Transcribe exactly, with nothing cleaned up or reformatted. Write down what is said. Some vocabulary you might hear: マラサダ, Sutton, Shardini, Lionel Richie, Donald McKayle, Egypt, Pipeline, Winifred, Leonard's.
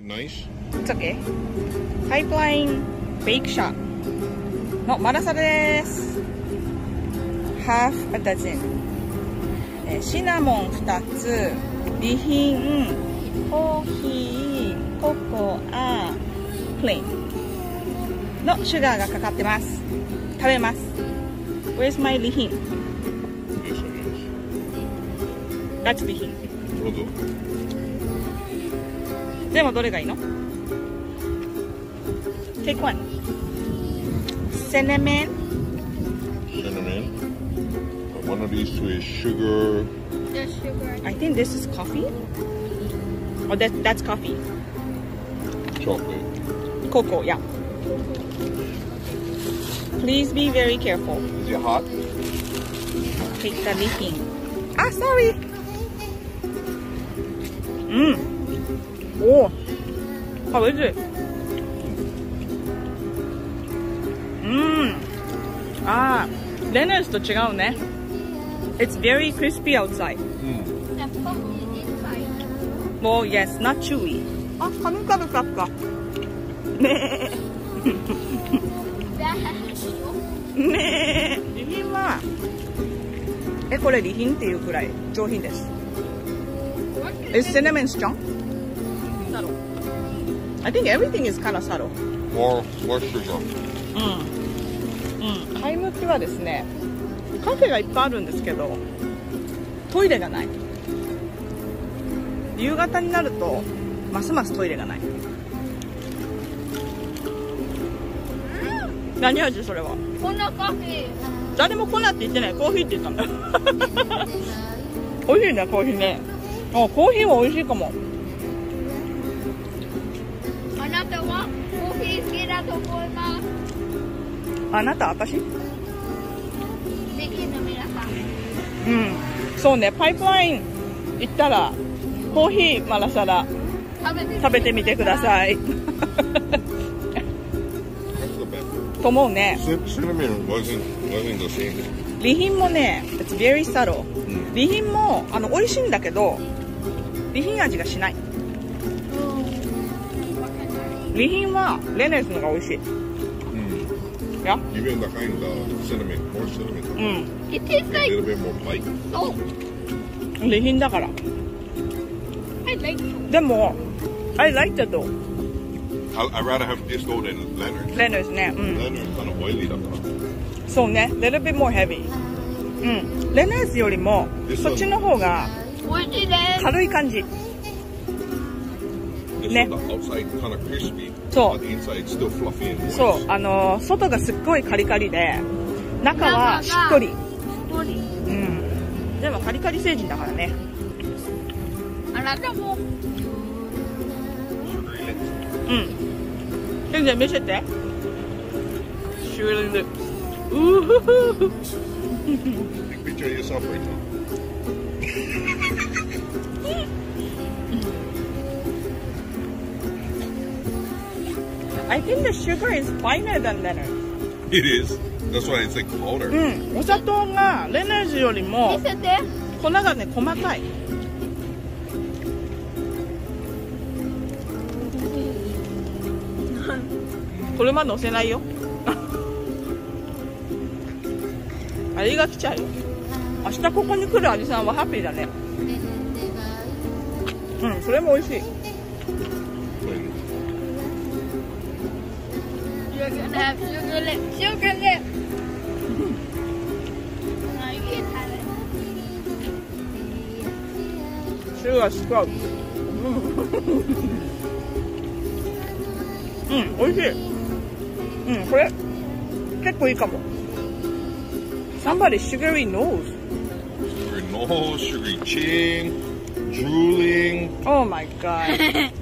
Nice. It's okay. Pipeline Bake Shop のマラサダです。 Half a dozen、えー、シナモンふたつ、リヒン、コーヒー、ココア、プレインのシュガーがかかってます。食べます。 Where's my リヒン？ That's リヒン。でもどれがいいの？ Take one. Cinnamon. Cinnamon. One of these two is sugar. There's sugar. I think this is coffee. Oh, that that's coffee. Chocolate. Cocoa, yeah. Please be very careful. Is it hot? Take the leaking. Ah, sorry. Mmm.おお、あ、おいしい。うん。ああ、Leonard'sと違うね。It's very crispy outside. もう、yes, not chewy. あ、カミカミカミカ。ねえ。ねえ。リヒンは、え、これリヒンっていうくらい上品です。Is cinnamon strong?I think everything is kind of subtle. More, more sugar. うん。うん。買い向きはですね、カフェがいっぱいあるんですけど、トイレがない。夕方になるとますますトイレがない。うん、何味それは？粉カフェ。誰も粉って言ってない。コーヒーって言ったんだ。美味しいね、コーヒーね。あ、コーヒーは美味しいかも。あなたはコーヒー好きだと思います。あなた、私？できる皆さん。うん、そうね、パイプライン行ったらコーヒーマラサダ食べてみてください。と思うね。リヒンもね、It's very subtle。リヒンもあの美味しいんだけど、リヒン味がしない。リヒンはレナーズのが美味しい。うん。いや。Even the kind of cinnamon, more cinnamon. うん。It tastes like a little bit more light. そう。リヒンだから。I like it. でも、I like that though. I'd rather have this though than Leonard's. Leonard'sね。うん。Leonard's あのoilyだから。そうね。Little bit more heavy. うん。Leonard'sよりもそっちの方が軽い感じ。ね、そう、そう、あのー、外がすっごいカリカリで中はしっとり、うん、でもカリカリ成人だからね。あなたも、うん、先生見せて。シュール、うふふふ。I think the sugar is finer than Leonard's. It is. That's why it's like powder. うん。お砂糖がLeonard'sよりも粉がね細かい。これまで乗せないよ。アリが来ちゃうよ。明日ここに来るアリさんはハッピーだね。うん、それも美味しい。うん、おいしい。うん、これ結構いいかも。Somebody sugary nose. Sugary nose, sugary chin, drooling. Oh my god.